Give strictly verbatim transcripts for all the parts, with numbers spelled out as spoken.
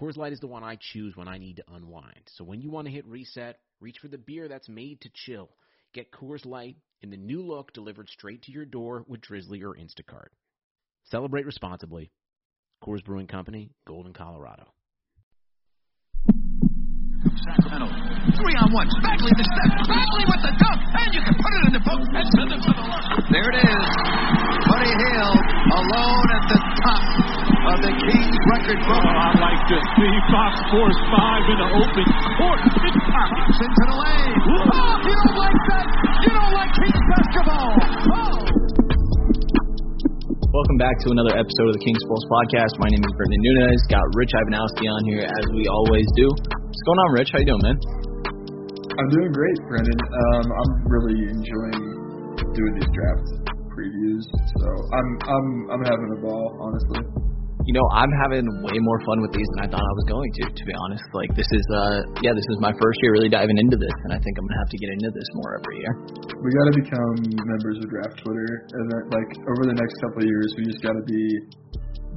Coors Light is the one I choose when I need to unwind. So when you want to hit reset, reach for the beer that's made to chill. Get Coors Light in the new look delivered straight to your door with Drizzly or Instacart. Celebrate responsibly. Coors Brewing Company, Golden, Colorado. Sacramento. Three on one. Bagley the step. Bagley with the dunk. And you can put it in the book and send it to the lock. There it is. Buddy Hill alone at the top of the Kings record book. Oh, I like to see Fox force five in the open court. It's Fox into the lane. Oh, you don't like that. You don't like Kings basketball. Oh. Welcome back to another episode of the Kings Pulse Podcast. My name is Brendan Nunez. Got Rich Ivanowski on here as we always do. What's going on, Rich? How you doing, man? I'm doing great, Brendan. Um, I'm really enjoying doing these draft previews, so I'm I'm I'm having a ball, honestly. You know, I'm having way more fun with these than I thought I was going to. To be honest, like this is uh yeah, this is my first year really diving into this, and I think I'm gonna have to get into this more every year. We gotta become members of Draft Twitter, and then, like over the next couple of years, we just gotta be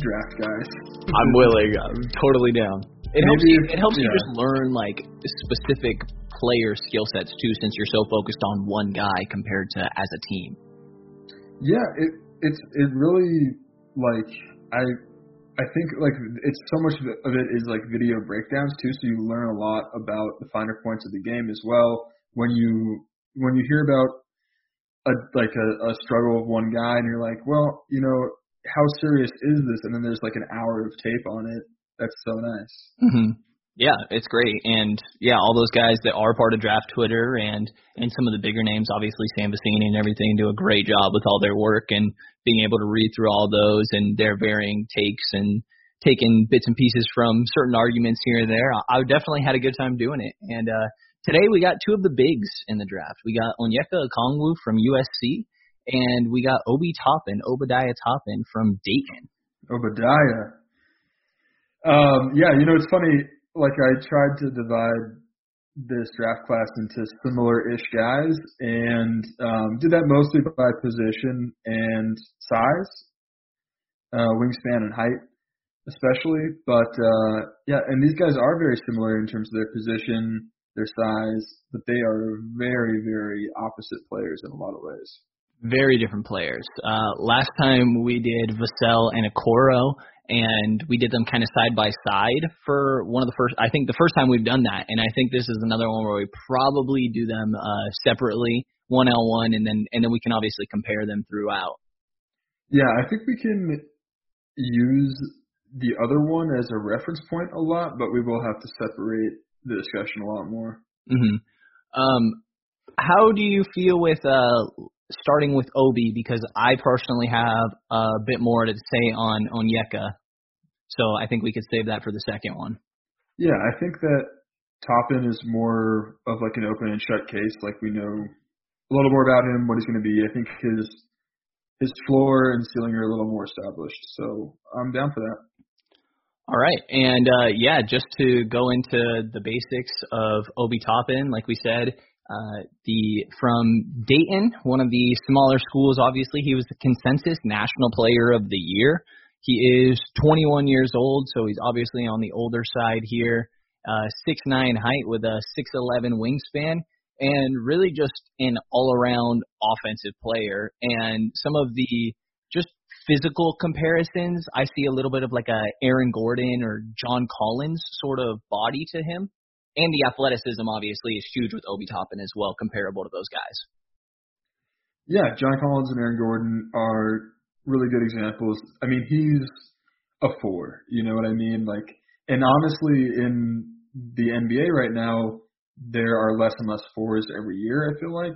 draft guys. I'm willing. I'm totally down. It helps, you, it helps yeah. you just learn, like, specific player skill sets, too, since you're so focused on one guy compared to as a team. Yeah, it it's it really, like, I I think, like, it's so much of it is, like, video breakdowns, too, so you learn a lot about the finer points of the game as well. When you when you hear about, a like, a, a struggle of one guy and you're like, well, you know, how serious is this? And then there's, like, an hour of tape on it. That's so nice. Mm-hmm. Yeah, it's great. And, yeah, all those guys that are part of Draft Twitter and, and some of the bigger names, obviously Sam Bassini and everything, do a great job with all their work and being able to read through all those and their varying takes and taking bits and pieces from certain arguments here and there. I, I definitely had a good time doing it. And uh, today we got two of the bigs in the draft. We got Onyeka Okongwu from U S C, and we got Obi Toppin, Obadiah Toppin from Dayton. Obadiah. Um, yeah, you know, it's funny, like I tried to divide this draft class into similar-ish guys and um, did that mostly by position and size, uh, wingspan and height especially. But, uh, yeah, and these guys are very similar in terms of their position, their size, but they are very, very opposite players in a lot of ways. Very different players. Uh, last time we did Vassell and Okoro, and we did them kind of side by side for one of the first – I think the first time we've done that, and I think this is another one where we probably do them uh, separately, one-on-one, and then and then we can obviously compare them throughout. Yeah, I think we can use the other one as a reference point a lot, but we will have to separate the discussion a lot more. Mm-hmm. Um, how do you feel with uh, – starting with Obi, because I personally have a bit more to say on Onyeka, so I think we could save that for the second one. Yeah, I think that Toppin is more of like an open and shut case. Like we know a little more about him, what he's going to be. I think his his floor and ceiling are a little more established, so I'm down for that. All right, and uh, yeah, just to go into the basics of Obi Toppin, like we said, Uh, the from Dayton, one of the smaller schools, obviously. He was the consensus national player of the year. He is twenty-one years old, so he's obviously on the older side here. Uh, six nine height with a six eleven wingspan, and really just an all-around offensive player. And some of the just physical comparisons, I see a little bit of like a Aaron Gordon or John Collins sort of body to him. And the athleticism, obviously, is huge with Obi Toppin as well, comparable to those guys. Yeah, John Collins and Aaron Gordon are really good examples. I mean, he's a four, you know what I mean? Like, and honestly, in the N B A right now, there are less and less fours every year, I feel like.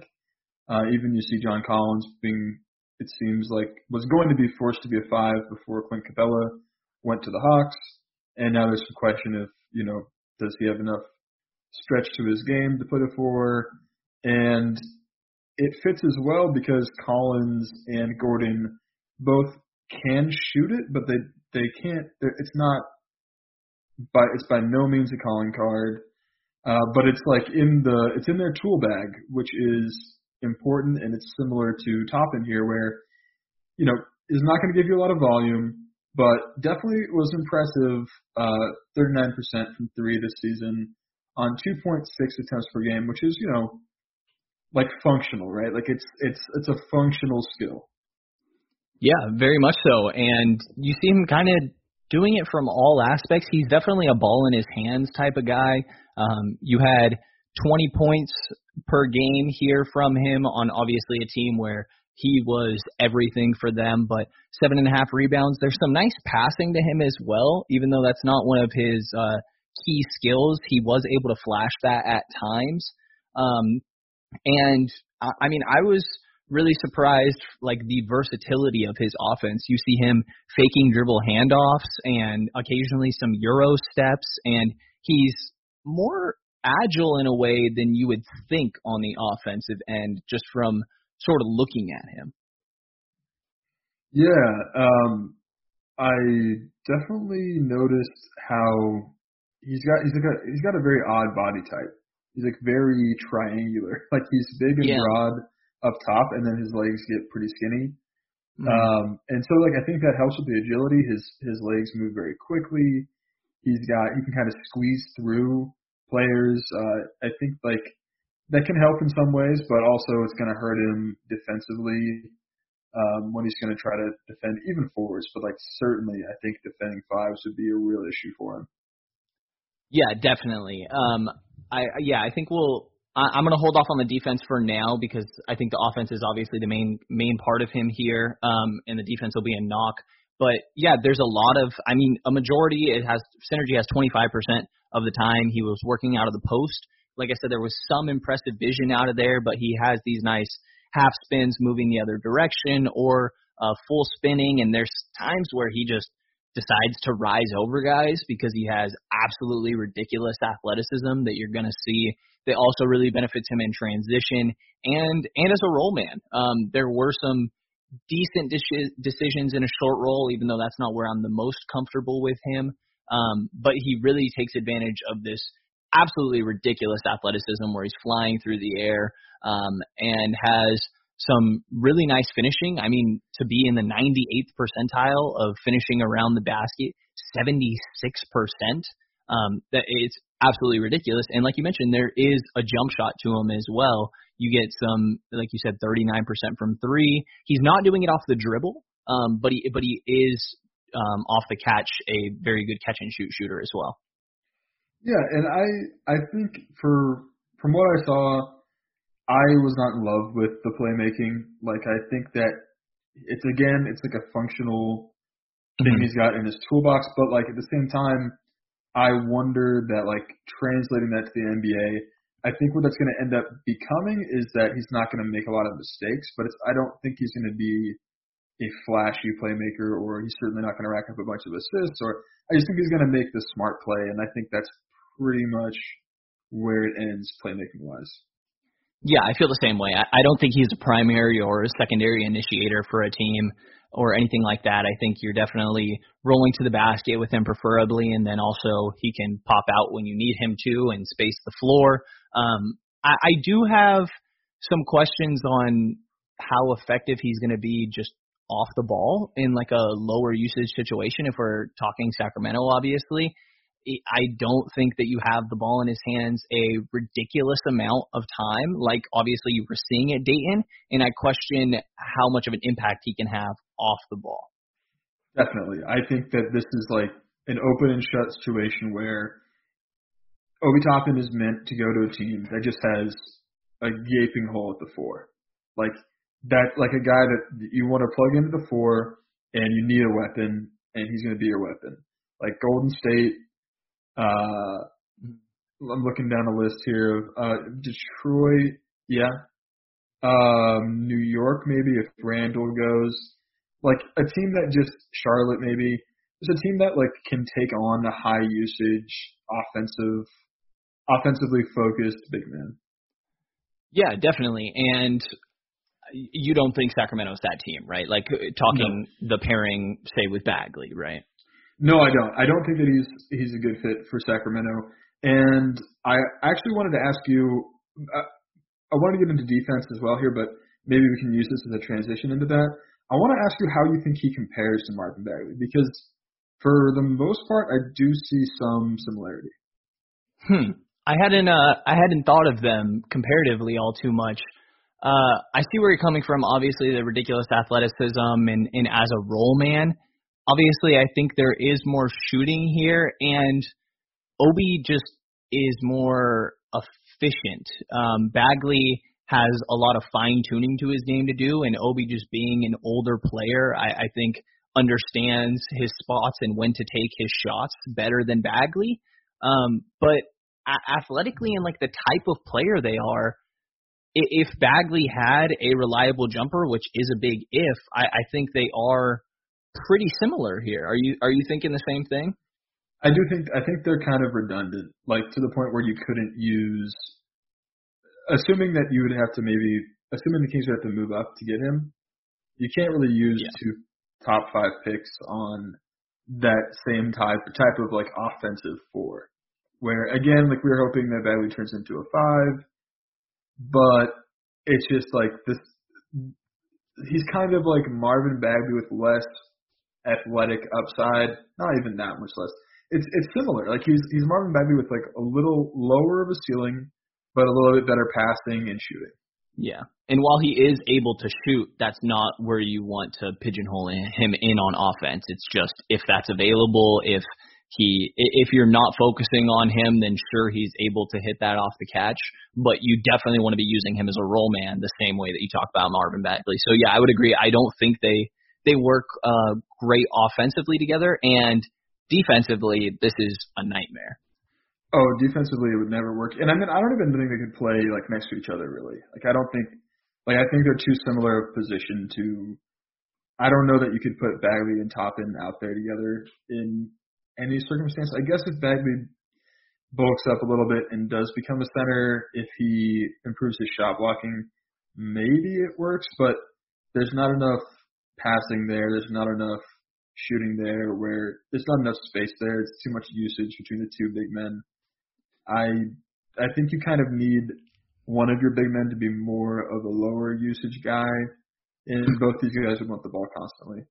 Uh, even you see John Collins being, it seems like, was going to be forced to be a five before Clint Capella went to the Hawks. And now there's some question of, you know, does he have enough stretch to his game to put it for. And it fits as well because Collins and Gordon both can shoot it, but they they can't. It's not by it's by no means a calling card, uh, but it's like in the it's in their tool bag, which is important, and it's similar to Toppin here, where you know is not going to give you a lot of volume, but definitely was impressive. Uh, thirty-nine percent from three this season on two point six attempts per game, which is you know. Like functional, right? Like it's it's it's a functional skill. Yeah, very much so. And you see him kind of doing it from all aspects. He's definitely a ball in his hands type of guy. Um, you had twenty points per game here from him on obviously a team where he was everything for them, but seven and a half rebounds. There's some nice passing to him as well, even though that's not one of his uh, key skills. He was able to flash that at times. Um, And, I mean, I was really surprised, like, the versatility of his offense. You see him faking dribble handoffs and occasionally some Euro steps, and he's more agile in a way than you would think on the offensive end just from sort of looking at him. Yeah, um, I definitely noticed how he's got he's got he's got a very odd body type. He's, like, very triangular. Like, he's big and yeah. broad up top, and then his legs get pretty skinny. Mm-hmm. Um, and so, like, I think that helps with the agility. His his legs move very quickly. He's got – he can kind of squeeze through players. Uh, I think, like, that can help in some ways, but also it's going to hurt him defensively um, when he's going to try to defend even forwards. But, like, certainly I think defending fives would be a real issue for him. Yeah, definitely. Um I, yeah, I think we'll – I'm going to hold off on the defense for now because I think the offense is obviously the main main part of him here, um, and the defense will be a knock. But, yeah, there's a lot of – I mean, a majority – it has Synergy has twenty-five percent of the time he was working out of the post. Like I said, there was some impressive vision out of there, but he has these nice half spins moving the other direction or uh, full spinning, and there's times where he just – decides to rise over guys because he has absolutely ridiculous athleticism that you're going to see that also really benefits him in transition and and as a roll man. Um, there were some decent dis- decisions in a short roll, even though that's not where I'm the most comfortable with him. Um, but he really takes advantage of this absolutely ridiculous athleticism where he's flying through the air um, and has – some really nice finishing. I mean, to be in the ninety-eighth percentile of finishing around the basket, seventy-six percent, um, that it's absolutely ridiculous. And like you mentioned, there is a jump shot to him as well. You get some, like you said, thirty-nine percent from three. He's not doing it off the dribble, um, but he but he is um, off the catch a very good catch-and-shoot shooter as well. Yeah, and I I think for from what I saw, I was not in love with the playmaking. Like, I think that it's, again, it's like a functional thing mm-hmm. he's got in his toolbox. But, like, at the same time, I wonder that, like, translating that to the N B A, I think what that's going to end up becoming is that he's not going to make a lot of mistakes. But it's, I don't think he's going to be a flashy playmaker, or he's certainly not going to rack up a bunch of assists. Or I just think he's going to make the smart play, and I think that's pretty much where it ends playmaking-wise. Yeah, I feel the same way. I, I don't think he's a primary or a secondary initiator for a team or anything like that. I think you're definitely rolling to the basket with him preferably, and then also he can pop out when you need him to and space the floor. Um, I, I do have some questions on how effective he's going to be just off the ball in like a lower usage situation if we're talking Sacramento, obviously. I don't think that you have the ball in his hands a ridiculous amount of time, like obviously you were seeing at Dayton, and I question how much of an impact he can have off the ball. Definitely. I think that this is like an open and shut situation where Obi Toppin is meant to go to a team that just has a gaping hole at the four. Like that, like a guy that you want to plug into the four and you need a weapon, and he's going to be your weapon. Like Golden State, Uh, I'm looking down a list here of uh, Detroit, yeah, um, New York maybe if Randall goes, like a team that just Charlotte maybe. It's a team that like can take on a high usage offensive offensively focused big man. Yeah, definitely. And you don't think Sacramento's that team, right? Like talking no. the pairing, say, with Bagley, right? No, I don't. I don't think that he's he's a good fit for Sacramento. And I actually wanted to ask you, I, I want to get into defense as well here, but maybe we can use this as a transition into that. I want to ask you how you think he compares to Marvin Bagley, because for the most part, I do see some similarity. Hmm. I hadn't uh, I hadn't thought of them comparatively all too much. Uh, I see where you're coming from. Obviously, the ridiculous athleticism and, and as a role man. Obviously, I think there is more shooting here, and Obi just is more efficient. Um, Bagley has a lot of fine-tuning to his game to do, and Obi just being an older player, I, I think understands his spots and when to take his shots better than Bagley. Um, but a- athletically and, like, the type of player they are, if Bagley had a reliable jumper, which is a big if, I, I think they are pretty similar here. Are you are you thinking the same thing? I do think I think they're kind of redundant, like to the point where you couldn't use. Assuming that you would have to maybe assuming the Kings would have to move up to get him, you can't really use yeah. two top five picks on that same type type of like offensive four. Where again, like we were hoping that Bagley turns into a five. But it's just like this – he's kind of like Marvin Bagley with less athletic upside, not even that much less. It's it's similar. Like he's he's Marvin Bagley with like a little lower of a ceiling, but a little bit better passing and shooting. Yeah, and while he is able to shoot, that's not where you want to pigeonhole him in on offense. It's just if that's available, if – He, if you're not focusing on him, then sure, he's able to hit that off the catch, but you definitely want to be using him as a role man the same way that you talk about Marvin Bagley. So, yeah, I would agree. I don't think they they work uh, great offensively together, and defensively, this is a nightmare. Oh, defensively, it would never work. And, I mean, I don't even think they could play, like, next to each other, really. Like, I don't think – like, I think they're too similar of position to – I don't know that you could put Bagley and Toppin out there together in – any circumstance. I guess if Bagley bulks up a little bit and does become a center, if he improves his shot blocking, maybe it works, but there's not enough passing there. There's not enough shooting there where there's not enough space there. It's too much usage between the two big men. I I think you kind of need one of your big men to be more of a lower usage guy, and both of you guys would want the ball constantly.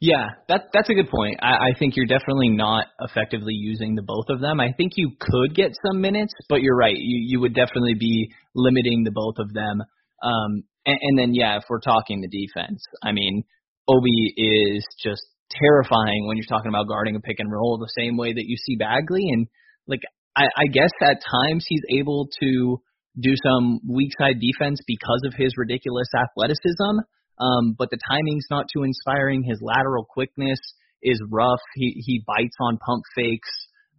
Yeah, that that's a good point. I, I think you're definitely not effectively using the both of them. I think you could get some minutes, but you're right. You you would definitely be limiting the both of them. Um, and, and then, yeah, if we're talking the defense, I mean, Obi is just terrifying when you're talking about guarding a pick and roll the same way that you see Bagley. And, like, I, I guess at times he's able to do some weak side defense because of his ridiculous athleticism. Um, but the timing's not too inspiring. His lateral quickness is rough. He he bites on pump fakes.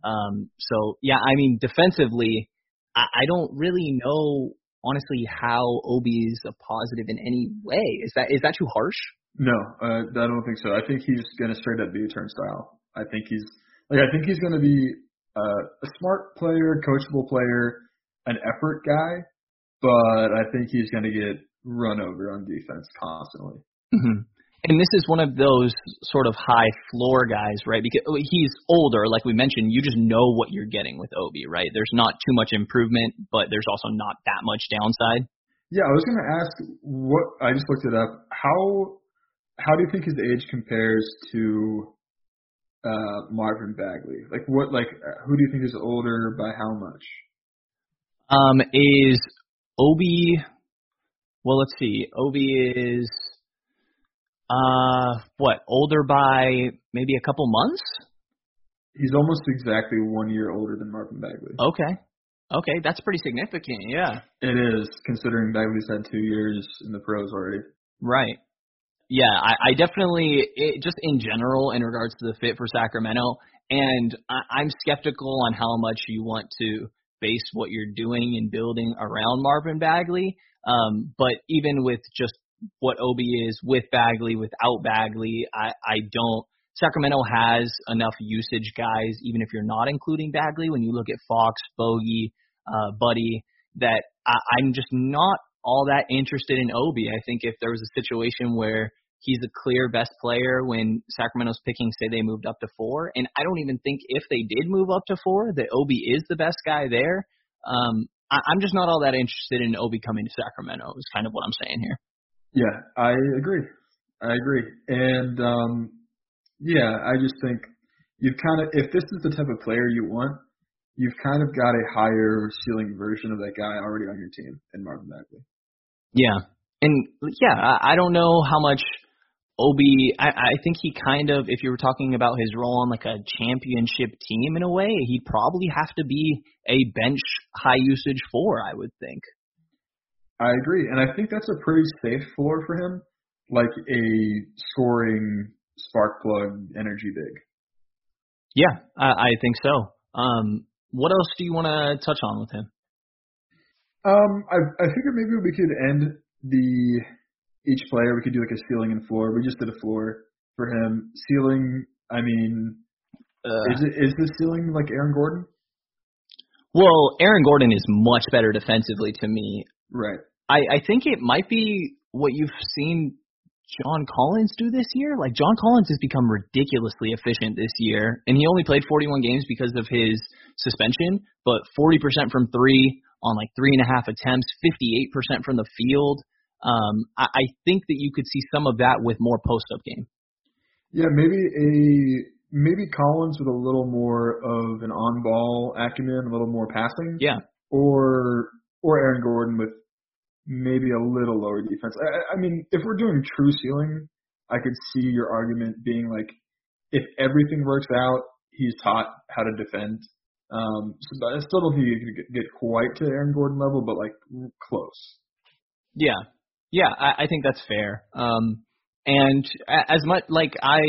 Um, so, yeah, I mean, defensively, I, I don't really know, honestly, how Obi's a positive in any way. Is that is that too harsh? No, uh, I don't think so. I think he's going to straight up be a turnstile. I think he's like I think he's going to be uh, a smart player, coachable player, an effort guy, but I think he's going to get run over on defense constantly. Mm-hmm. And this is one of those sort of high floor guys, right? Because he's older, like we mentioned, you just know what you're getting with Obi, right? There's not too much improvement, but there's also not that much downside. Yeah, I was going to ask what I just looked it up. How how do you think his age compares to uh, Marvin Bagley? Like what like who do you think is older by how much? Um is Obi Well, let's see. Obi is, uh, what, older by maybe a couple months? He's almost exactly one year older than Marvin Bagley. Okay. Okay, that's pretty significant, yeah. It is, considering Bagley's had two years in the pros already. Right. Yeah, I, I definitely, it, just in general, in regards to the fit for Sacramento, and I, I'm skeptical on how much you want to base what you're doing and building around Marvin Bagley. Um, but even with just what Obi is with Bagley, without Bagley, I, I don't Sacramento has enough usage guys, even if you're not including Bagley, when you look at Fox, Bogi, uh, Buddy, that I, I'm just not all that interested in Obi. I think if there was a situation where he's the clear best player when Sacramento's picking, say they moved up to four, and I don't even think if they did move up to four that Obi is the best guy there. Um, I, I'm just not all that interested in Obi coming to Sacramento is kind of what I'm saying here. Yeah, I agree. I agree. And, um, yeah, I just think you've kind of – if this is the type of player you want, you've kind of got a higher ceiling version of that guy already on your team in Marvin Bagley. Yeah. And, yeah, I, I don't know how much Obi – I think he kind of – if you were talking about his role on like a championship team in a way, he'd probably have to be a bench high-usage four, I would think. I agree. And I think that's a pretty safe floor for him, like a scoring – spark plug energy big. Yeah, I, I think so. Um, what else do you want to touch on with him? Um, I, I figured maybe we could end the each player. We could do like a ceiling and floor. We just did a floor for him. Ceiling, I mean, uh, is it, is the ceiling like Aaron Gordon? Well, Aaron Gordon is much better defensively to me. Right. I, I think it might be what you've seen John Collins do this year. Like, John Collins has become ridiculously efficient this year, and he only played forty-one games because of his suspension, but forty percent from three on like three and a half attempts, fifty-eight percent from the field. Um, I, I think that you could see some of that with more post-up game. Yeah, maybe a maybe Collins with a little more of an on-ball acumen, a little more passing. Yeah. Or or Aaron Gordon with maybe a little lower defense. I, I mean, if we're doing true ceiling, I could see your argument being like, if everything works out, he's taught how to defend. Um, so I still don't think you can get quite to Aaron Gordon level, but like close. Yeah, yeah, I, I think that's fair. Um, and as much like I,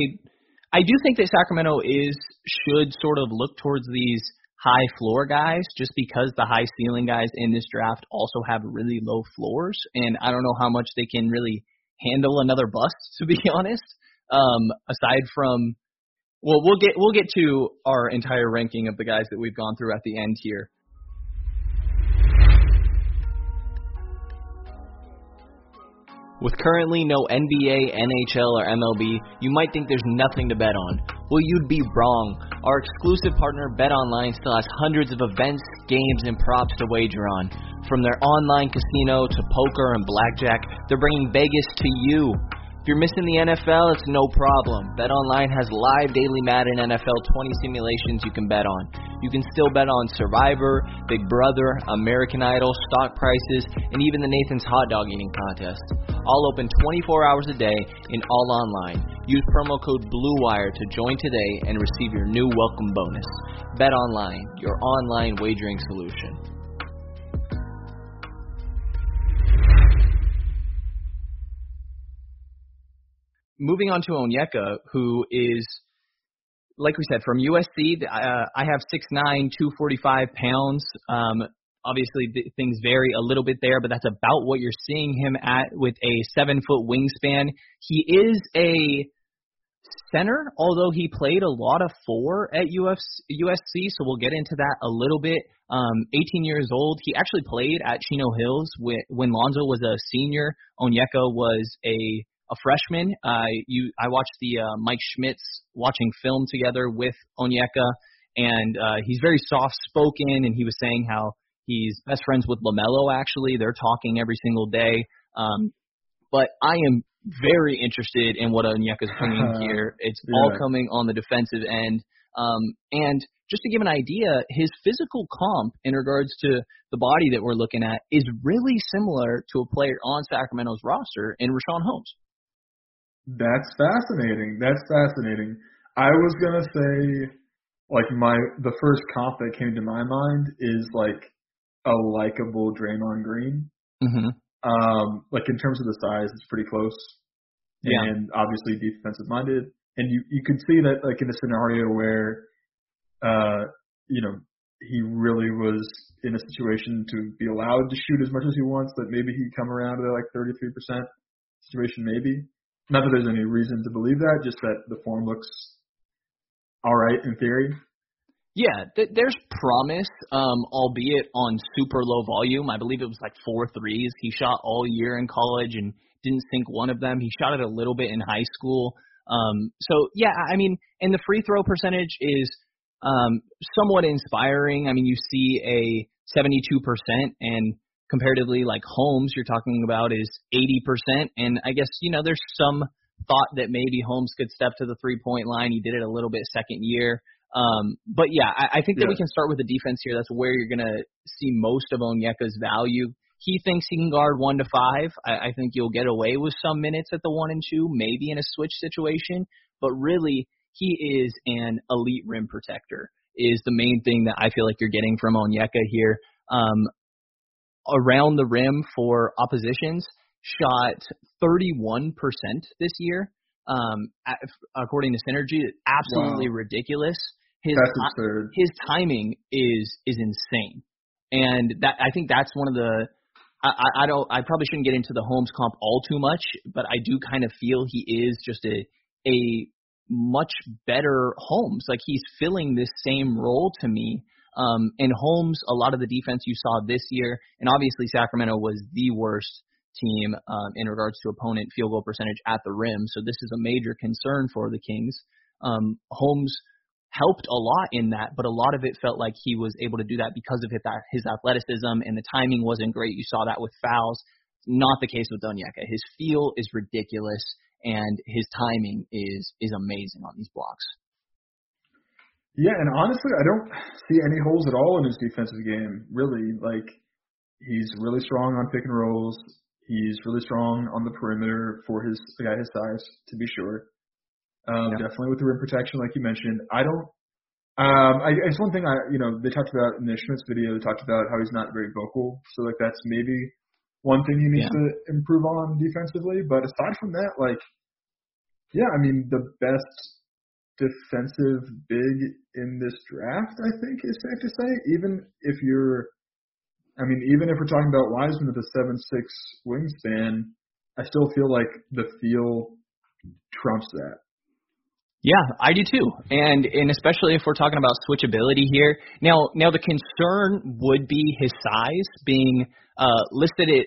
I do think that Sacramento is should sort of look towards these high floor guys, just because the high ceiling guys in this draft also have really low floors, and I don't know how much they can really handle another bust, to be honest. Um, aside from, well, we'll get we'll get to our entire ranking of the guys that we've gone through at the end here. With currently no N B A, N H L, or M L B, you might think there's nothing to bet on. Well, you'd be wrong. Our exclusive partner, BetOnline, still has hundreds of events, games, and props to wager on. From their online casino to poker and blackjack, they're bringing Vegas to you. If you're missing the N F L, it's no problem. BetOnline has live daily Madden N F L twenty simulations you can bet on. You can still bet on Survivor, Big Brother, American Idol, stock prices, and even the Nathan's Hot Dog Eating Contest. All open twenty-four hours a day and all online. Use promo code BLUEWIRE to join today and receive your new welcome bonus. BetOnline, your online wagering solution. Moving on to Onyeka, who is, like we said, from U S C. Uh, I have six nine, two forty-five pounds. Um, obviously, th- things vary a little bit there, but that's about what you're seeing him at with a seven-foot wingspan. He is a center, although he played a lot of four at U S C, so we'll get into that a little bit. Um, eighteen years old. He actually played at Chino Hills when, when Lonzo was a senior. Onyeka was a... a freshman. Uh, you, I watched the uh, Mike Schmidt's watching film together with Onyeka, and uh, he's very soft-spoken, and he was saying how he's best friends with LaMelo, actually. They're talking every single day. Um, but I am very interested in what Onyeka's bringing here. It's yeah. all coming on the defensive end. Um, and just to give an idea, his physical comp in regards to the body that we're looking at is really similar to a player on Sacramento's roster in Richaun Holmes. That's fascinating. That's fascinating. I was gonna say, like my the first comp that came to my mind is like a likable Draymond Green. Mm-hmm. Um, like in terms of the size, it's pretty close. Yeah. And obviously defensive minded. And you you could see that like in a scenario where, uh, you know, he really was in a situation to be allowed to shoot as much as he wants, that maybe he'd come around to like thirty-three percent situation, maybe. Not that there's any reason to believe that, just that the form looks all right in theory? Yeah, th- there's promise, um, albeit on super low volume. I believe it was like four threes he shot all year in college and didn't sink one of them. He shot it a little bit in high school. Um, so, yeah, I mean, and the free throw percentage is um, somewhat inspiring. I mean, you see a seventy-two percent, and comparatively, like Holmes, you're talking about is eighty percent. And I guess, you know, there's some thought that maybe Holmes could step to the three-point line. He did it a little bit second year. Um, but, yeah, I, I think that yeah. we can start with the defense here. That's where you're going to see most of Onyeka's value. He thinks he can guard one to five. I, I think you'll get away with some minutes at the one and two, maybe in a switch situation. But really, he is an elite rim protector is the main thing that I feel like you're getting from Onyeka here. Um, around the rim for oppositions, shot thirty-one percent this year. Um, according to Synergy, absolutely wow. ridiculous. His his timing is is insane, and that I think that's one of the. I, I don't. I probably shouldn't get into the Holmes comp all too much, but I do kind of feel he is just a a much better Holmes. Like he's filling this same role to me. Um, and Holmes, a lot of the defense you saw this year, and obviously Sacramento was the worst team um, in regards to opponent field goal percentage at the rim. So this is a major concern for the Kings. Um, Holmes helped a lot in that, but a lot of it felt like he was able to do that because of his athleticism, and the timing wasn't great. You saw that with fouls. Not the case with Onyeka. His feel is ridiculous, and his timing is is amazing on these blocks. Yeah, and honestly, I don't see any holes at all in his defensive game, really. Like, he's really strong on pick and rolls. He's really strong on the perimeter for his a guy his size, to be sure. Um, yeah. Definitely with the rim protection, like you mentioned. I don't. Um, I, it's one thing I, you know, they talked about in the Schmitz video. They talked about how he's not very vocal. So like that's maybe one thing he needs yeah. to improve on defensively. But aside from that, like, yeah, I mean the best defensive big in this draft, I think, is safe to say. Even if you're I mean, even if we're talking about Wiseman with a seven six wingspan, I still feel like the feel trumps that. Yeah, I do too. And and especially if we're talking about switchability here. Now, now the concern would be his size being uh, listed at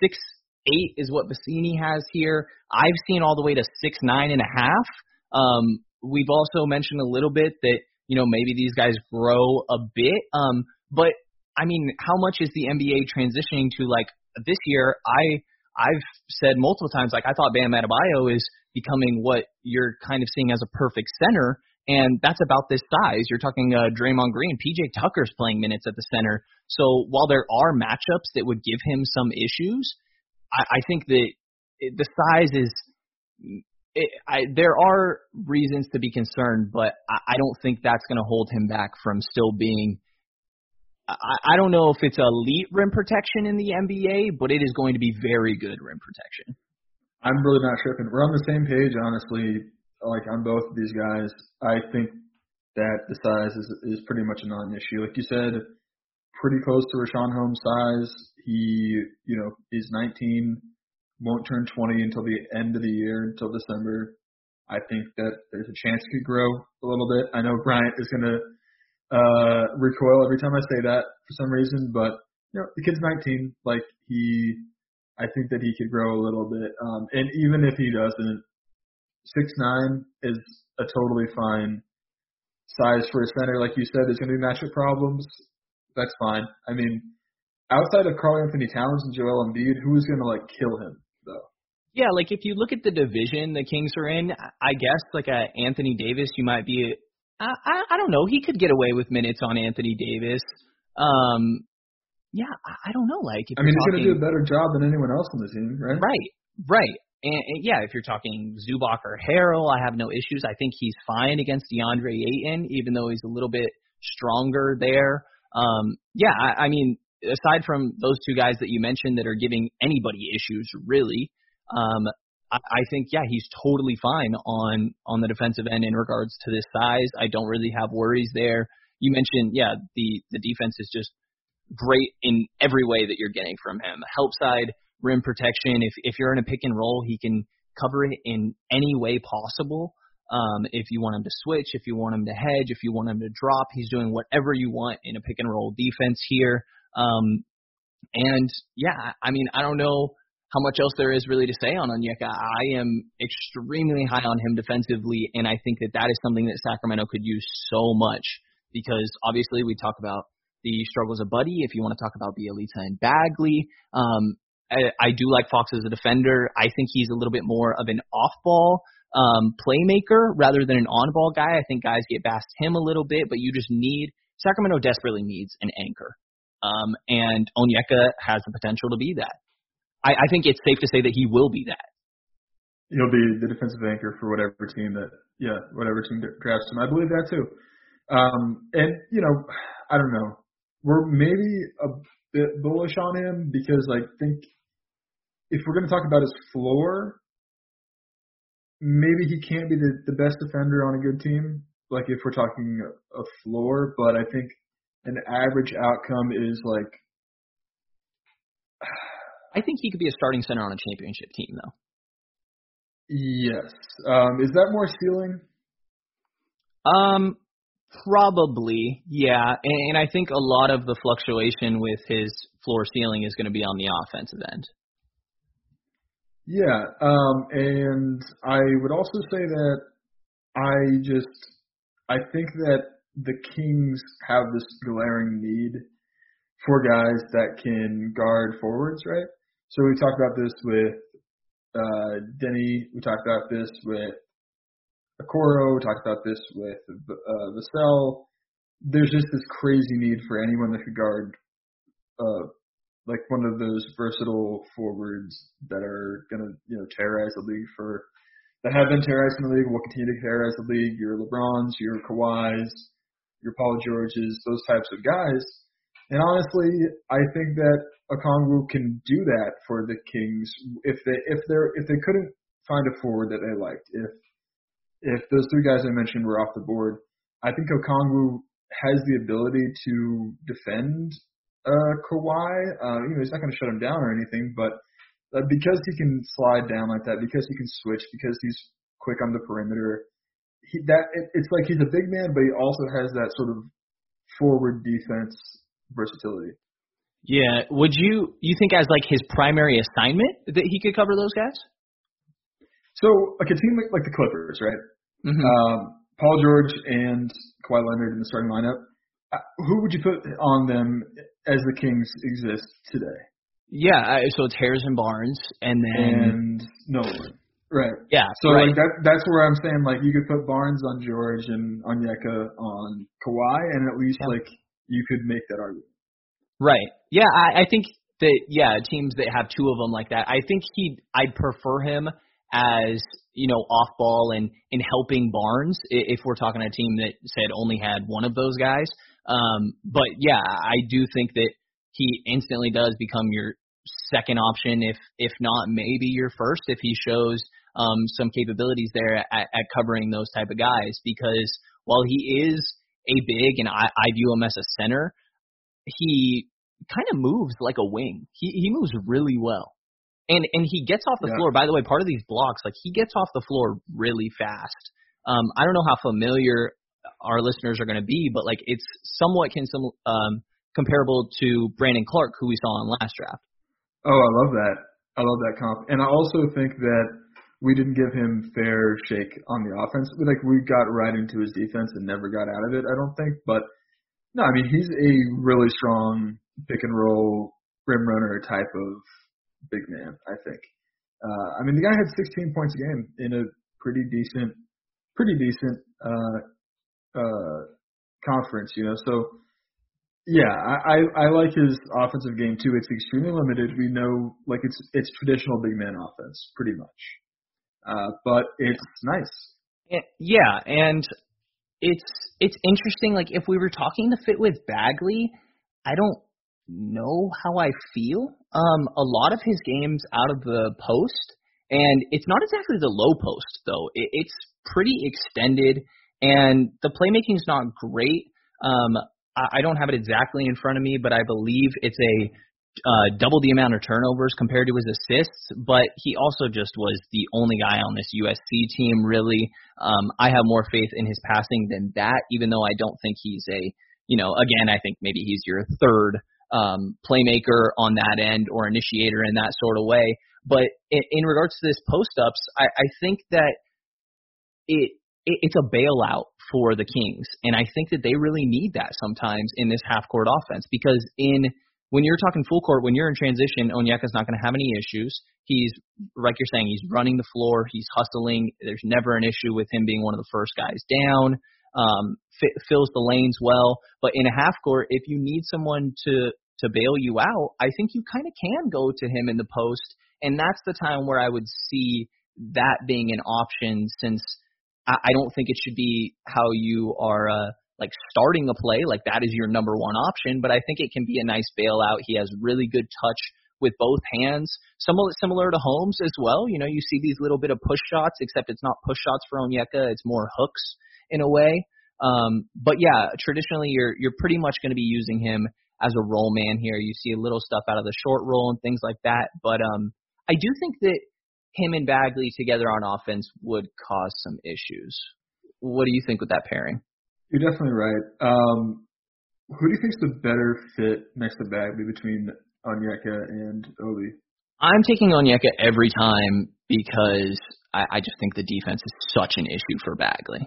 six eight is what Bassini has here. I've seen all the way to six nine and a half. Um, we've also mentioned a little bit that, you know, maybe these guys grow a bit. Um, but I mean, how much is the N B A transitioning to, like, this year? I, I've said multiple times, like, I thought Bam Adebayo is becoming what you're kind of seeing as a perfect center, and that's about this size. You're talking uh, Draymond Green. P J Tucker's playing minutes at the center. So while there are matchups that would give him some issues, I, I think that it, the size is it, – I, there are reasons to be concerned, but I, I don't think that's going to hold him back from still being – I don't know if it's elite rim protection in the N B A, but it is going to be very good rim protection. I'm really not sure. We're on the same page, honestly, like on both of these guys. I think that the size is, is pretty much a non-issue. Like you said, pretty close to Richaun Holmes' size. He, you know, is nineteen, won't turn twenty until the end of the year, until December. I think that there's a chance he could grow a little bit. I know Bryant is going to Uh, recoil every time I say that for some reason, but you know the kid's nineteen. Like he, I think that he could grow a little bit. Um, and even if he doesn't, six nine is a totally fine size for a center. Like you said, there's going to be matchup problems. That's fine. I mean, outside of Karl Anthony Towns and Joel Embiid, who is going to like kill him though? Yeah, like if you look at the division the Kings are in, I guess like a Anthony Davis, you might be. I, I don't know. He could get away with minutes on Anthony Davis. Um, yeah, I, I don't know. Like, if I mean, talking, he's going to do a better job than anyone else on the team, right? Right, right. And, and yeah, if you're talking Zubac or Harrell, I have no issues. I think he's fine against DeAndre Ayton, even though he's a little bit stronger there. Um, yeah, I, I mean, aside from those two guys that you mentioned that are giving anybody issues, really, um, I think, yeah, he's totally fine on, on the defensive end in regards to this size. I don't really have worries there. You mentioned, yeah, the, the defense is just great in every way that you're getting from him. Help side, rim protection. If if you're in a pick and roll, he can cover it in any way possible. Um, if you want him to switch, if you want him to hedge, if you want him to drop, he's doing whatever you want in a pick and roll defense here. Um, and yeah, I mean, I don't know how much else there is really to say on Onyeka. I am extremely high on him defensively, and I think that that is something that Sacramento could use so much, because obviously we talk about the struggles of Buddy. If you want to talk about Bielitsa and Bagley, um, I, I do like Fox as a defender. I think he's a little bit more of an off-ball um, playmaker rather than an on-ball guy. I think guys get past him a little bit, but you just need – Sacramento desperately needs an anchor, um, and Onyeka has the potential to be that. I, I think it's safe to say that he will be that. He'll be the defensive anchor for whatever team that – yeah, whatever team drafts him. I believe that too. Um, and, you know, I don't know. We're maybe a bit bullish on him because I think if we're going to talk about his floor, maybe he can't be the, the best defender on a good team, like if we're talking a floor. But I think an average outcome is like – I think he could be a starting center on a championship team, though. Yes. Um, is that more ceiling? Um. Probably, yeah, and, and I think a lot of the fluctuation with his floor ceiling is going to be on the offensive end. Yeah, um, and I would also say that I just I think that the Kings have this glaring need for guys that can guard forwards, right? So we talked about this with uh, Denny. We talked about this with Okoro, we talked about this with uh, Vassell. There's just this crazy need for anyone that could guard uh, like one of those versatile forwards that are going to, you know, terrorize the league for – that have been terrorizing the league, will continue to terrorize the league, your LeBrons, your Kawhis, your Paul Georges, those types of guys. And honestly, I think that Okongwu can do that for the Kings if they if they if they couldn't find a forward that they liked. If If those three guys I mentioned were off the board, I think Okongwu has the ability to defend uh, Kawhi. Uh, you know, he's not going to shut him down or anything, but uh, because he can slide down like that, because he can switch, because he's quick on the perimeter, he, that it, it's like he's a big man, but he also has that sort of forward defense versatility. Yeah. Would you you think as like his primary assignment that he could cover those guys? So like a team like, like the Clippers, right? Mm-hmm. Um, Paul George and Kawhi Leonard in the starting lineup. Uh, who would you put on them as the Kings exist today? Yeah, I, so it's Harris and Barnes, and then and Nolan, right? Yeah. So right. Like that, that's where I'm saying like you could put Barnes on George and Onyeka on Kawhi, and at least yeah. like you could make that argument. Right. Yeah, I, I think that yeah teams that have two of them like that. I think he I'd prefer him as, you know, off ball and, and helping Barnes if we're talking a team that said only had one of those guys. Um, but, yeah, I do think that he instantly does become your second option, if if not maybe your first, if he shows um, some capabilities there at, at covering those type of guys. Because while he is a big, and I, I view him as a center, he kind of moves like a wing. He, he moves really well. And and he gets off the yeah. floor. By the way, part of these blocks, like he gets off the floor really fast. Um, I don't know how familiar our listeners are going to be, but like it's somewhat can some um, comparable to Brandon Clark, who we saw in last draft. Oh, I love that. I love that comp. And I also think that we didn't give him fair shake on the offense. Like we got right into his defense and never got out of it, I don't think. But no, I mean he's a really strong pick and roll rim runner type of big man, I think. Uh, I mean, the guy had sixteen points a game in a pretty decent, pretty decent uh, uh, conference, you know. So, yeah, I, I, I like his offensive game too. It's extremely limited. We know, like it's it's traditional big man offense, pretty much. Uh, but it's nice. Yeah, and it's it's interesting. Like if we were talking to fit with Bagley, I don't know how I feel. Um, a lot of his games out of the post, and it's not exactly the low post though. It, it's pretty extended, and the playmaking's not great. Um, I, I don't have it exactly in front of me, but I believe it's a uh, double the amount of turnovers compared to his assists, but he also just was the only guy on this U S C team, really. Um, I have more faith in his passing than that, even though I don't think he's a, you know, again, I think maybe he's your third um, playmaker on that end or initiator in that sort of way. But in, in regards to this post-ups, I, I think that it, it it's a bailout for the Kings, and I think that they really need that sometimes in this half-court offense, because in when you're talking full court, when you're in transition, Onyeka's not going to have any issues. He's, like you're saying, he's running the floor, he's hustling. There's never an issue with him being one of the first guys down, um, f- fills the lanes well. But in a half court, if you need someone to, to bail you out, I think you kind of can go to him in the post, and that's the time where I would see that being an option, since I, I don't think it should be how you are uh, – like starting a play, like that is your number one option, but I think it can be a nice bailout. He has really good touch with both hands, somewhat similar to Holmes as well. You know, you see these little bit of push shots, except it's not push shots for Onyeka, it's more hooks in a way. Um, but yeah, traditionally you're you're pretty much going to be using him as a roll man here. You see a little stuff out of the short roll and things like that, but um, I do think that him and Bagley together on offense would cause some issues. What do you think with that pairing? You're definitely right. Um, who do you think's the better fit next to Bagley between Onyeka and Obi? I'm taking Onyeka every time because I, I just think the defense is such an issue for Bagley.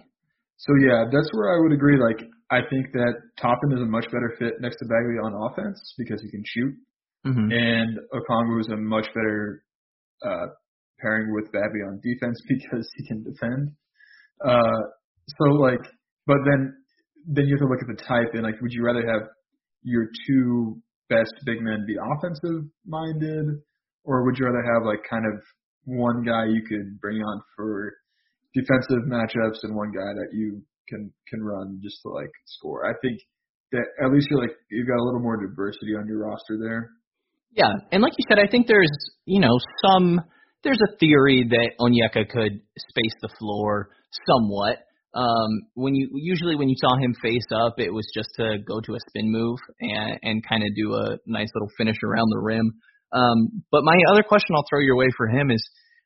So, yeah, that's where I would agree. Like, I think that Toppin is a much better fit next to Bagley on offense because he can shoot. Mm-hmm. And Okongwu is a much better uh, pairing with Bagley on defense because he can defend. Uh, so, like... But then, then you have to look at the type and, like, would you rather have your two best big men be offensive-minded, or would you rather have, like, kind of one guy you could bring on for defensive matchups and one guy that you can can run just to, like, score? I think that at least you're like you've got a little more diversity on your roster there. Yeah, and like you said, I think there's you know some there's a theory that Onyeka could space the floor somewhat. Um, when you usually when you saw him face up, it was just to go to a spin move and, and kind of do a nice little finish around the rim. Um, but my other question I'll throw your way for him is,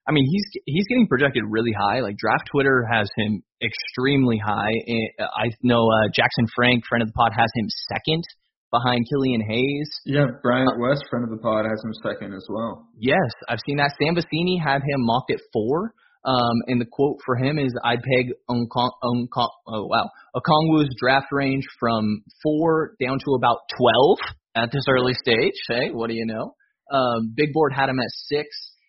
I mean, he's he's getting projected really high. Like Draft Twitter has him extremely high. I know uh, Jackson Frank, friend of the pod, has him second behind Killian Hayes. Yeah, Brian uh, West, friend of the pod, has him second as well. Yes, I've seen that. Sam Bassini had him mocked at four. Um, and the quote for him is, "I'd peg Onkong, Onkong, oh wow, Okongwu's draft range from four down to about twelve at this early stage." Hey, what do you know? Um, Big Board had him at six,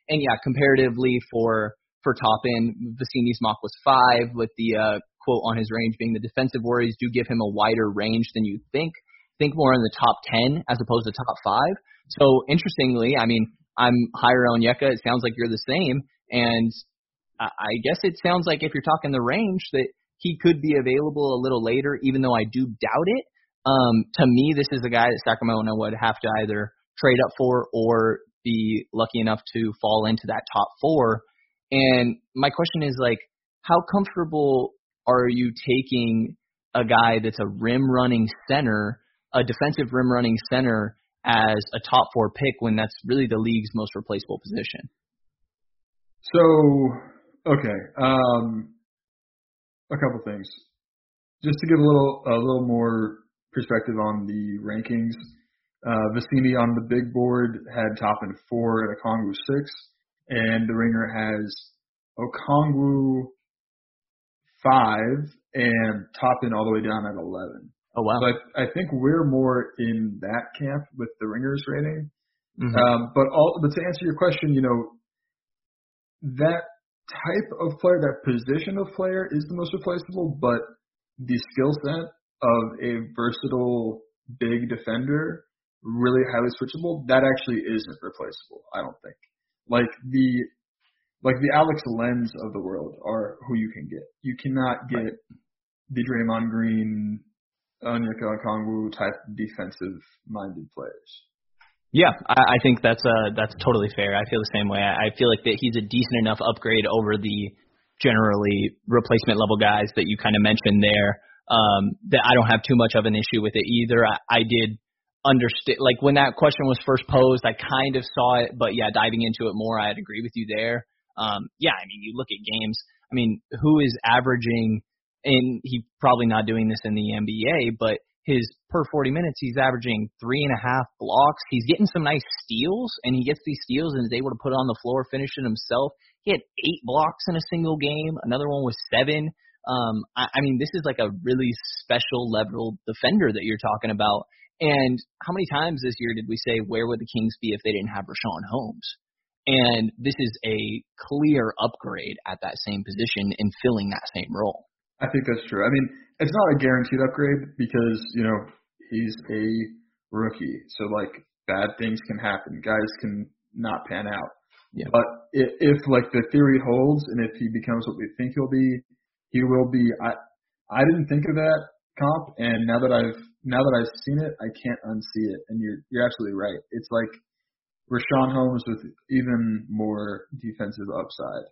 and yeah, comparatively for for Toppin, Vecini's mock was five, with the uh, quote on his range being, "The defensive worries do give him a wider range than you think. Think more in the top ten as opposed to top five." So interestingly, I mean, I'm higher on Onyeka. It sounds like you're the same, and I guess it sounds like if you're talking the range that he could be available a little later, even though I do doubt it. Um, to me, this is a guy that Sacramento would have to either trade up for or be lucky enough to fall into that top four. And my question is, like, how comfortable are you taking a guy that's a rim-running center, a defensive rim-running center, as a top four pick when that's really the league's most replaceable position? So... Okay, um, a couple things. Just to give a little a little more perspective on the rankings, uh, Vassini on the big board had Toppin four and Okongwu six, and the Ringer has Okongwu five and Toppin all the way down at eleven. Oh wow! So I, I think we're more in that camp with the Ringer's rating. Mm-hmm. Um, but all but to answer your question, you know that. Type of player, that position of player is the most replaceable, but the skill set of a versatile big defender, really highly switchable, that actually isn't replaceable, I don't think. Like the like the Alex Lenz of the world are who you can get. You cannot get right. the Draymond Green, Onyeka Okongwu type defensive minded players. Yeah, I, I think that's uh, that's totally fair. I feel the same way. I, I feel like that he's a decent enough upgrade over the generally replacement level guys that you kind of mentioned there, um, that I don't have too much of an issue with it either. I, I did understand, like when that question was first posed, I kind of saw it, but yeah, diving into it more, I'd agree with you there. Um, yeah, I mean, you look at games, I mean, who is averaging, and he's probably not doing this in the N B A, but his per forty minutes, he's averaging three and a half blocks. He's getting some nice steals, and he gets these steals and is able to put it on the floor, finish it himself. He had eight blocks in a single game. Another one was seven. Um, I, I mean, this is like a really special level defender that you're talking about. And how many times this year did we say, where would the Kings be if they didn't have Richaun Holmes? And this is a clear upgrade at that same position in filling that same role. I think that's true. I mean, it's not a guaranteed upgrade because, you know, he's a rookie. So, like, bad things can happen. Guys can not pan out. Yeah. But if, if, like, the theory holds and if he becomes what we think he'll be, he will be. I I didn't think of that comp, and now that I've now that I've seen it, I can't unsee it. And you're you're absolutely right. It's like Richaun Holmes with even more defensive upside.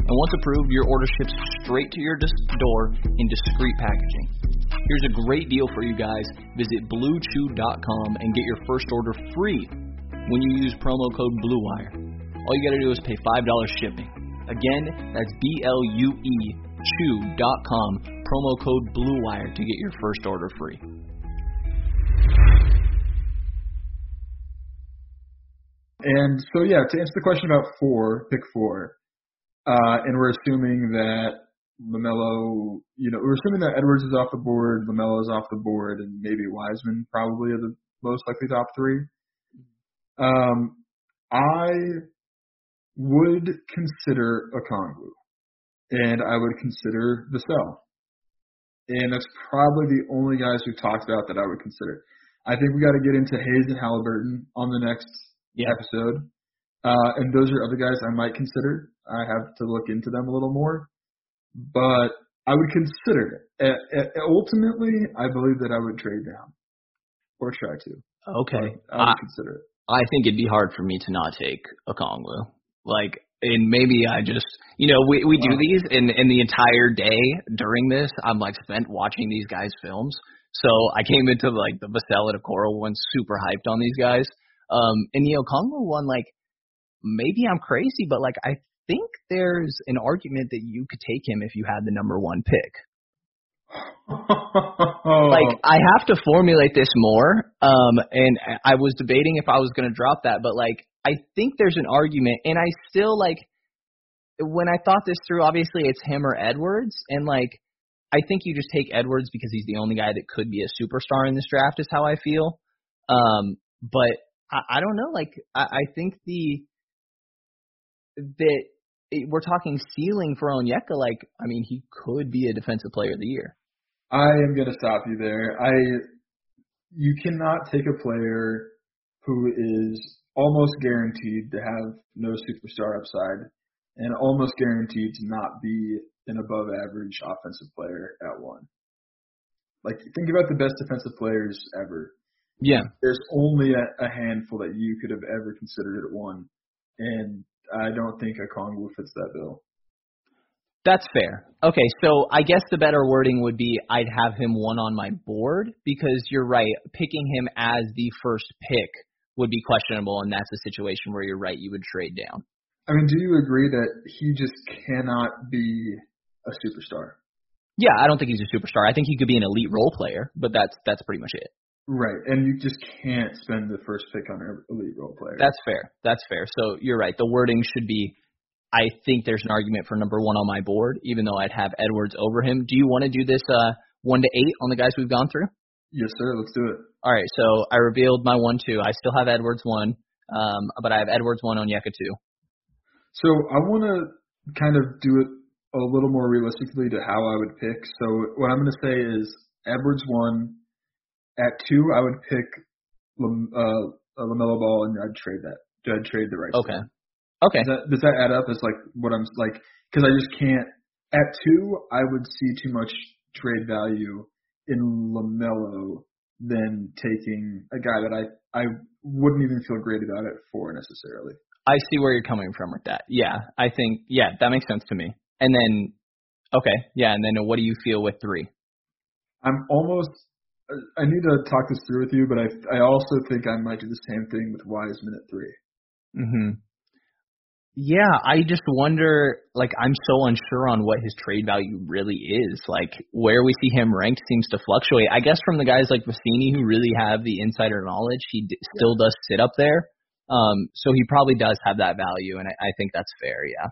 and once approved, your order ships straight to your door in discreet packaging. Here's a great deal for you guys. Visit blue chew dot com and get your first order free when you use promo code BLUEWIRE. All you gotta do is pay five dollars shipping. Again, that's B L U E chew dot com, promo code BLUEWIRE to get your first order free. And so, yeah, to answer the question about four, pick four, uh, and we're assuming that LaMelo, you know, we're assuming that Edwards is off the board, LaMelo is off the board, and maybe Wiseman probably are the most likely top three. Um, I would consider Okongwu, and I would consider Vassell. And that's probably the only guys we've talked about that I would consider. I think we got to get into Hayes and Haliburton on the next – Yeah. episode. Uh, and those are other guys I might consider. I have to look into them a little more. But I would consider it. Uh, uh, ultimately, I believe that I would trade down or try to. Okay. But I would I, consider it. I think it'd be hard for me to not take Okongwu. Like, and maybe I just, you know, we, we do wow. these, and, and the entire day during this, I'm, like, spent watching these guys' films. So I came into, like, the Vassell and Okoro one super hyped on these guys. Um, and the Okongwu one, like, maybe I'm crazy, but, like, I think there's an argument that you could take him if you had the number one pick. Like, I have to formulate this more, um, and I was debating if I was going to drop that, but, like, I think there's an argument, and I still, like, when I thought this through, obviously it's him or Edwards, and, like, I think you just take Edwards because he's the only guy that could be a superstar in this draft is how I feel. Um, but I don't know. Like, I think the that it, we're talking ceiling for Onyeka. Like, I mean, he could be a defensive player of the year. I am going to stop you there. I you cannot take a player who is almost guaranteed to have no superstar upside and almost guaranteed to not be an above average offensive player at one. Like, think about the best defensive players ever. Yeah. There's only a, a handful that you could have ever considered at one, and I don't think Okongwu fits that bill. That's fair. Okay, so I guess the better wording would be I'd have him one on my board because you're right. Picking him as the first pick would be questionable, and that's a situation where you're right. You would trade down. I mean, do you agree that he just cannot be a superstar? Yeah, I don't think he's a superstar. I think he could be an elite role player, but that's that's pretty much it. Right, and you just can't spend the first pick on an elite role player. That's fair. That's fair. So you're right. The wording should be, I think there's an argument for number one on my board, even though I'd have Edwards over him. Do you want to do this uh, one to eight on the guys we've gone through? Yes, sir. Let's do it. All right, so I revealed my one, two. I still have Edwards one, um, but I have Edwards one, Onyeka two. So I want to kind of do it a little more realistically to how I would pick. So what I'm going to say is Edwards one. At two, I would pick uh, LaMelo Ball, and I'd trade that. I'd trade the right. Okay. Team. Okay. Does that, does that add up as like what I'm like? Because I just can't. At two, I would see too much trade value in LaMelo than taking a guy that I I wouldn't even feel great about at four necessarily. I see where you're coming from with that. Yeah, I think yeah that makes sense to me. And then, okay, yeah, and then what do you feel with three? I'm almost. I need to talk this through with you, but I I also think I might do the same thing with Wiseman at three. Mm-hmm. Yeah, I just wonder, like, I'm so unsure on what his trade value really is. Like, where we see him ranked seems to fluctuate. I guess from the guys like Bassini who really have the insider knowledge, he d- still does sit up there. Um, so he probably does have that value, and I, I think that's fair, yeah.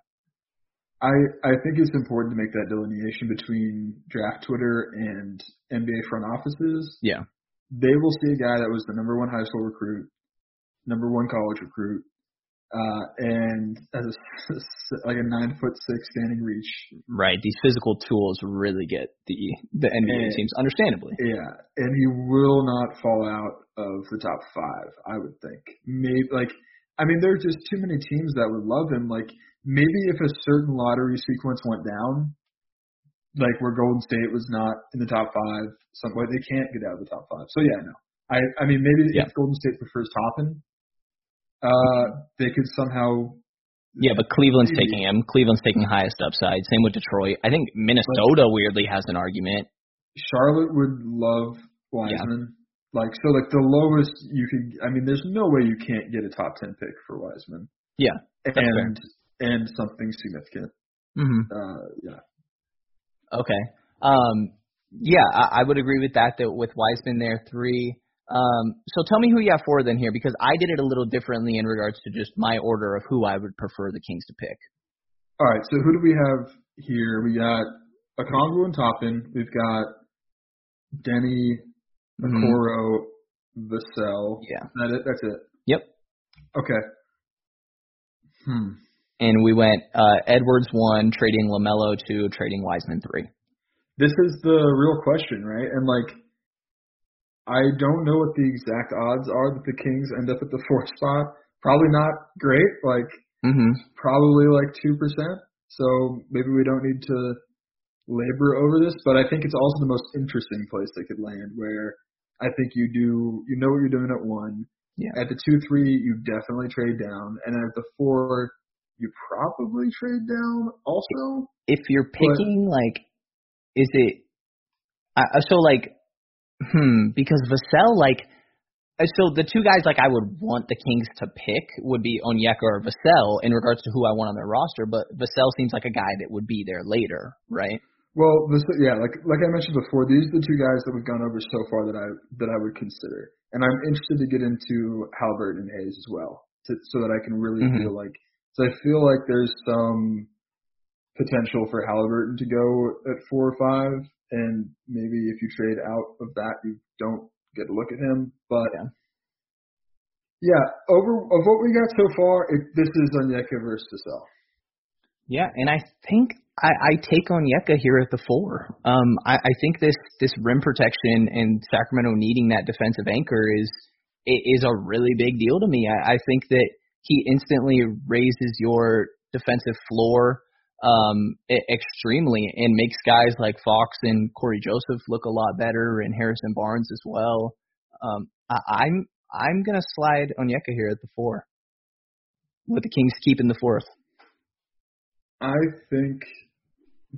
I, I think it's important to make that delineation between Draft Twitter and N B A front offices. Yeah. They will see a guy that was the number one high school recruit, number one college recruit, uh, and has a, like a nine foot six standing reach. Right. These physical tools really get the, the N B A and, teams, understandably. Yeah. And he will not fall out of the top five, I would think. Maybe like, I mean, there's just too many teams that would love him. Like, maybe if a certain lottery sequence went down, like where Golden State was not in the top five, some way they can't get out of the top five. So yeah, no. I I mean maybe yeah. if Golden State prefers Toppin, uh, they could somehow. Yeah, but Cleveland's maybe. taking him. Cleveland's taking highest upside. Same with Detroit. I think Minnesota like, weirdly has an argument. Charlotte would love Wiseman. Yeah. Like so, like the lowest you could. I mean, there's no way you can't get a top ten pick for Wiseman. Yeah, that's and. Fair. And something significant. Mm-hmm. Uh, yeah. Okay. Um, yeah, I, I would agree with that, that with Wiseman there, three. Um, so tell me who you have four then here, because I did it a little differently in regards to just my order of who I would prefer the Kings to pick. All right, so who do we have here? We got Okongwu and Toppin. We've got Denny, Okoro, mm-hmm. Vassell. Yeah. That it? That's it? Yep. Okay. Hmm. And we went uh, Edwards one, trading LaMelo two, trading Wiseman three. This is the real question, right? And, like, I don't know what the exact odds are that the Kings end up at the fourth spot. Probably not great, like, mm-hmm. probably like two percent. So maybe we don't need to labor over this, but I think it's also the most interesting place they could land, where I think you do, you know what you're doing at one. Yeah. At the two three, you definitely trade down. And at the four, you probably trade down also. If you're picking, but, like, is it uh, – so, like, hmm, because Vassell, like – so the two guys, like, I would want the Kings to pick would be Onyeka or Vassell in regards to who I want on their roster, but Vassell seems like a guy that would be there later, right? Well, this, yeah, like like I mentioned before, these are the two guys that we've gone over so far that I that I would consider. And I'm interested to get into Haliburton and Hayes as well to, so that I can really mm-hmm. feel like – So I feel like there's some potential for Haliburton to go at four or five, and maybe if you trade out of that, you don't get a look at him. But yeah, yeah over of what we got so far, it, this is Onyeka versus Vassell. Yeah, and I think I, I take Onyeka here at the four. Um, I, I think this this rim protection and Sacramento needing that defensive anchor is is a really big deal to me. I, I think that. He instantly raises your defensive floor um, extremely and makes guys like Fox and Corey Joseph look a lot better, and Harrison Barnes as well. Um, I, I'm I'm gonna slide Onyeka here at the four, with the Kings keeping the fourth. I think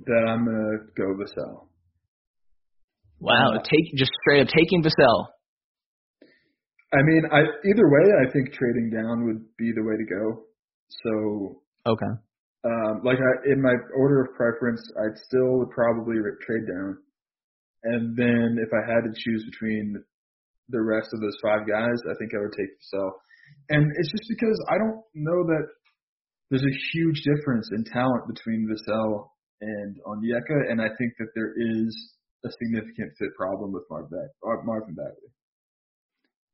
that I'm gonna go Vassell. Wow, uh, take just straight up taking Vassell. I mean, I, either way, I think trading down would be the way to go. So, okay, um, like I, in my order of preference, I'd still would probably trade down, and then if I had to choose between the rest of those five guys, I think I would take Vassell. And it's just because I don't know that there's a huge difference in talent between Vassell and Onyeka, and I think that there is a significant fit problem with Marvin Bagley.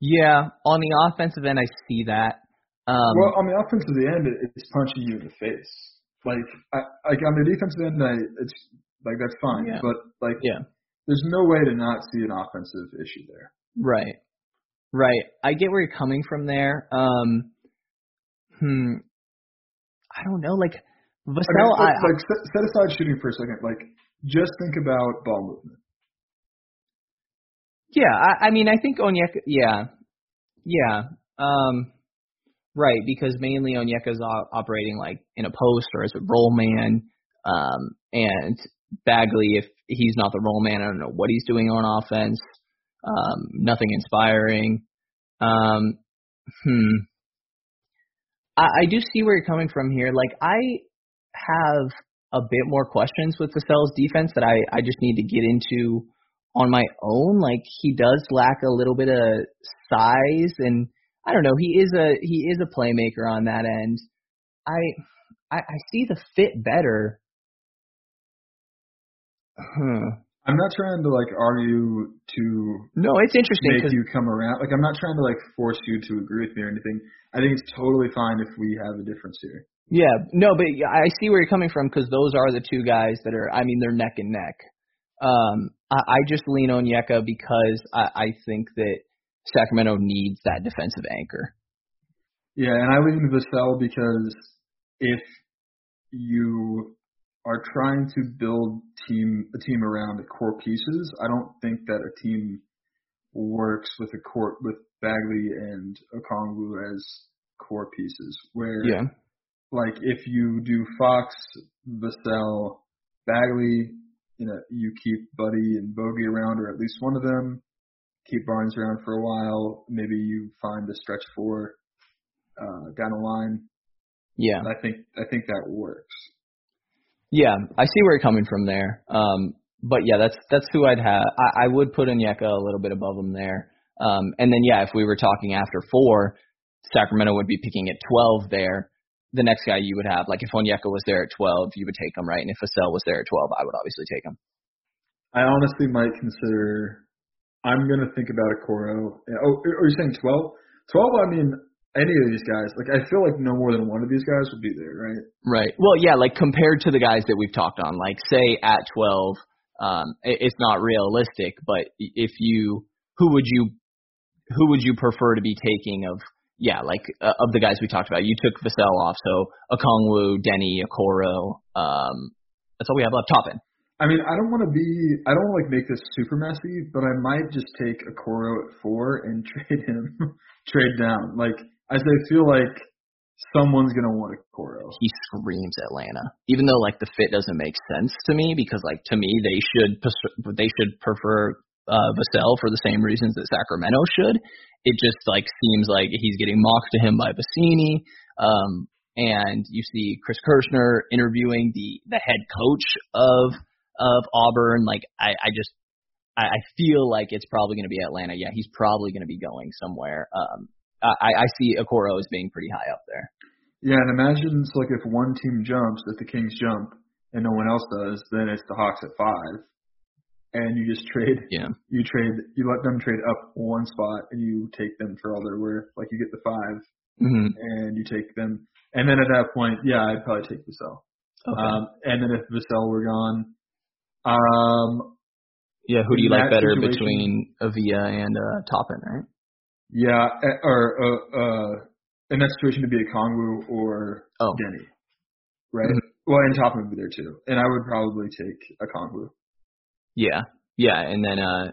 Yeah, on the offensive end, I see that. Um, well, on the offensive end, it's punching you in the face. Like, I, like on the defensive end, I, it's like that's fine, yeah. but like, yeah. there's no way to not see an offensive issue there. Right, right. I get where you're coming from there. Um, hmm, I don't know. Like, Vassell, I mean, like, I, like set, set aside shooting for a second. Like, just think about ball movement. Yeah, I, I mean, I think Onyeka. Yeah, yeah. Um, right, because mainly Onyeka's operating like in a post or as a roll man, um, and Bagley, if he's not the roll man, I don't know what he's doing on offense. Um, nothing inspiring. Um, hmm. I, I do see where you're coming from here. Like, I have a bit more questions with Vassell's defense that I, I just need to get into on my own. Like, he does lack a little bit of size, and I don't know. He is a he is a playmaker on that end. I I, I see the fit better. Huh. I'm not trying to like argue to no, it's interesting make you come around. Like, I'm not trying to like force you to agree with me or anything. I think it's totally fine if we have a difference here. Yeah, no, but I see where you're coming from because those are the two guys that are. I mean, they're neck and neck. Um, I, I just lean on Onyeka because I, I think that Sacramento needs that defensive anchor. Yeah, and I lean to Vassell because if you are trying to build team a team around the core pieces, I don't think that a team works with a core with Bagley and Okongwu as core pieces. Where, yeah. like, if you do Fox, Vassell, Bagley, you know, you keep Buddy and Bogi around, or at least one of them. Keep Barnes around for a while. Maybe you find the stretch four uh, down the line. Yeah, and I think I think that works. Yeah, I see where you're coming from there. Um, but, yeah, that's that's who I'd have. I, I would put Onyeka a little bit above him there. Um, and then, yeah, if we were talking after four, Sacramento would be picking at twelve there. The next guy you would have, like if Onyeka was there at twelve, you would take him, right? And if Vassell was there at twelve, I would obviously take him. I honestly might consider – I'm going to think about Okoro. Oh, are you saying twelve? twelve, I mean – any of these guys, like I feel like no more than one of these guys would be there, right? Right. Well, yeah, like compared to the guys that we've talked on, like say at twelve, um, it, it's not realistic. But if you, who would you, who would you prefer to be taking of? Yeah, like uh, of the guys we talked about, you took Vassell off, so Okongwu, Denny, Okoro. Um, that's all we have left. Toppin. I mean, I don't want to be, I don't want to like make this super messy, but I might just take Okoro at four and trade him, trade down, like. I feel like someone's going to want Okoro. He screams Atlanta, even though, like, the fit doesn't make sense to me because, like, to me, they should they should prefer uh, Vassell for the same reasons that Sacramento should. It just, like, seems like he's getting mocked to him by Bassini. Um, and you see Chris Kirshner interviewing the, the head coach of of Auburn. Like, I, I just I, I feel like it's probably going to be Atlanta. Yeah, he's probably going to be going somewhere. Um I, I see Okoro as being pretty high up there. Yeah, and imagine it's like if one team jumps, if the Kings jump, and no one else does, then it's the Hawks at five, and you just trade. Yeah. You trade. You let them trade up one spot, and you take them for all they're worth. Like you get the five, mm-hmm. and you take them, and then at that point, yeah, I'd probably take Vassell. Okay. Um, and then if Vassell were gone, um, yeah, who do you like better between Avia and uh, Toppin, right? Yeah, or uh, uh, in that situation to be a Okongwu or oh. Denny, right? Mm-hmm. Well, and Toppin would be there too, and I would probably take a Okongwu. Yeah, yeah, and then uh,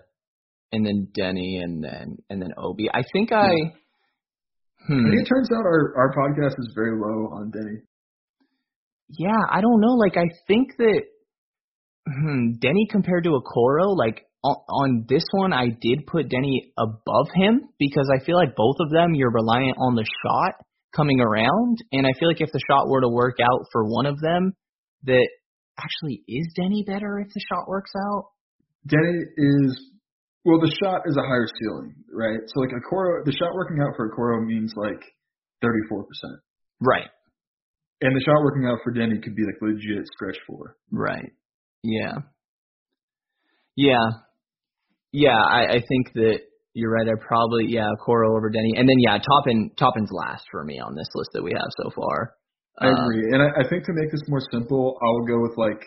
and then Denny, and then and then Obi. I think I. Yeah. Hmm. I think it turns out our our podcast is very low on Denny. Yeah, I don't know. Like, I think that hmm, Denny compared to Okoro, like. On this one, I did put Denny above him because I feel like both of them, you're reliant on the shot coming around. And I feel like if the shot were to work out for one of them, that actually is Denny better if the shot works out? Denny is – well, the shot is a higher ceiling, right? So, like, Okoro – the shot working out for Okoro means, like, thirty-four percent. Right. And the shot working out for Denny could be, like, legit stretch four. Right. Yeah. Yeah. Yeah, I, I think that you're right. I probably, yeah, Okoro over Denny. And then, yeah, Toppin, Toppin's last for me on this list that we have so far. I agree. Um, and I, I think to make this more simple, I would go with, like,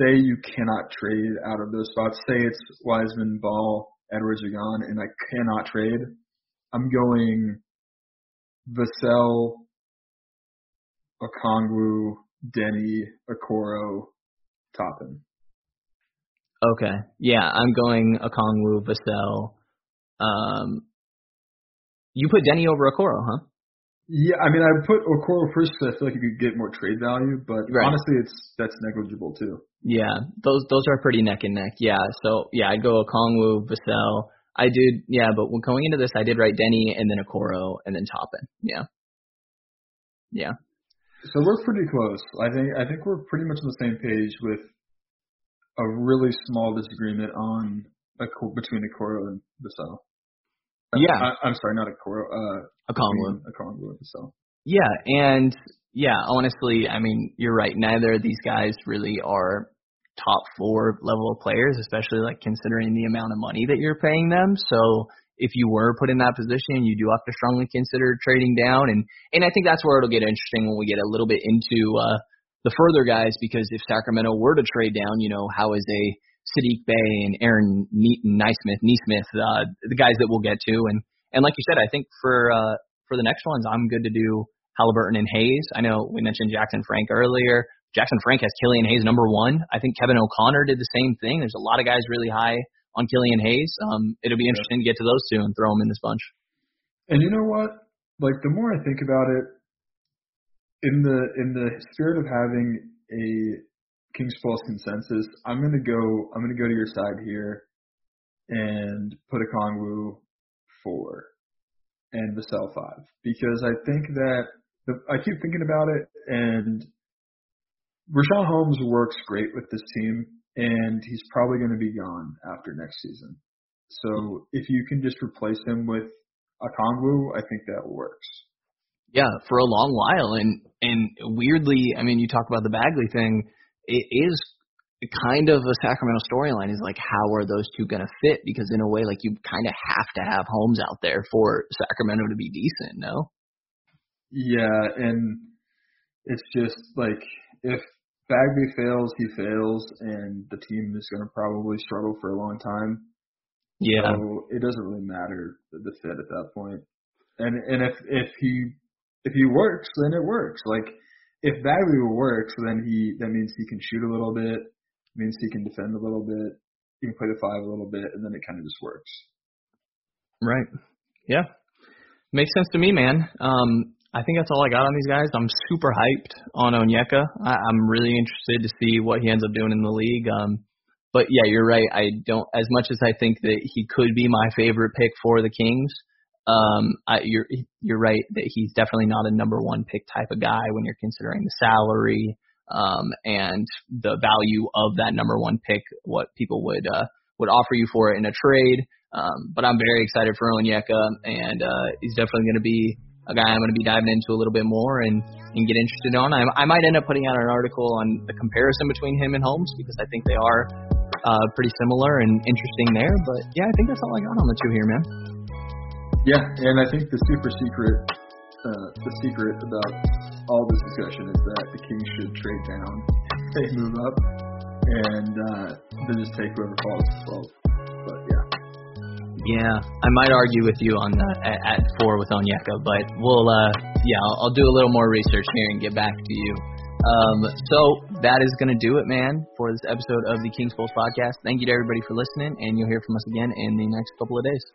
say you cannot trade out of those spots. Say it's Wiseman, Ball, Edwards are gone, and I cannot trade. I'm going Vassell, Okongwu, Denny, Okoro, Toppin. Okay. Yeah, I'm going Okongwu, Vassell. Um, you put Denny over Okoro, huh? Yeah, I mean, I put Okoro first because I feel like you could get more trade value, but right. honestly, it's that's negligible too. Yeah, those those are pretty neck and neck. Yeah, so yeah, I'd go Okongwu, Vassell. I did, yeah, but when going into this, I did write Denny and then Okoro and then Toppin. Yeah, yeah. So we're pretty close. I think I think we're pretty much on the same page with a really small disagreement on between Okoro and Vassell. Yeah, I, I'm sorry, not Okoro. Uh, Okongwu. Okongwu. So. Yeah, and yeah, honestly, I mean, you're right. Neither of these guys really are top four level players, especially like considering the amount of money that you're paying them. So if you were put in that position, you do have to strongly consider trading down. And, and I think that's where it'll get interesting when we get a little bit into uh, the further guys, because if Sacramento were to trade down, you know, how is a Sadiq Bey and Aaron ne- Neesmith, Neesmith, uh, the guys that we'll get to. And, and like you said, I think for uh, for the next ones, I'm good to do Haliburton and Hayes. I know we mentioned Jackson Frank earlier. Jackson Frank has Killian Hayes number one. I think Kevin O'Connor did the same thing. There's a lot of guys really high on Killian Hayes. Um, it'll be interesting to get to those two and throw them in this bunch. And you know what? Like, the more I think about it, in the in the spirit of having a King's Pulse consensus, I'm gonna go. I'm gonna go to your side here, and put Okongwu four, and Vassell five, because I think that the, I keep thinking about it, and Richaun Holmes works great with this team, and he's probably gonna be gone after next season. So if you can just replace him with Okongwu, I think that works. Yeah, for a long while, and and weirdly, I mean, you talk about the Bagley thing. It is kind of a Sacramento storyline, is like, how are those two going to fit? Because in a way, like, you kind of have to have Holmes out there for Sacramento to be decent, no? Yeah, and it's just like, if Bagley fails, he fails, and the team is going to probably struggle for a long time. Yeah. So it doesn't really matter the fit at that point. And and if if he if he works, then it works. Like, if Bagley works, then he that means he can shoot a little bit, means he can defend a little bit, he can play the five a little bit, and then it kind of just works. Right. Yeah. Makes sense to me, man. Um, I think that's all I got on these guys. I'm super hyped on Onyeka. I, I'm really interested to see what he ends up doing in the league. Um, but, yeah, you're right. I don't – as much as I think that he could be my favorite pick for the Kings, Um, I, you're you're right that he's definitely not a number one pick type of guy when you're considering the salary um, and the value of that number one pick, what people would uh, would offer you for it in a trade. Um, but I'm very excited for Onyeka, and uh, he's definitely going to be a guy I'm going to be diving into a little bit more and, and get interested on. I, I might end up putting out an article on the comparison between him and Holmes, because I think they are uh, pretty similar and interesting there. But, yeah, I think that's all I got on the two here, man. Yeah, and I think the super secret, uh, the secret about all this discussion is that the Kings should trade down, they move up, and uh, then just take whoever falls to twelve. But yeah, yeah, I might argue with you on that at, at four with Onyeka, but we'll, uh, yeah, I'll, I'll do a little more research here and get back to you. Um, so that is gonna do it, man, for this episode of the Kings Pulse podcast. Thank you to everybody for listening, and you'll hear from us again in the next couple of days.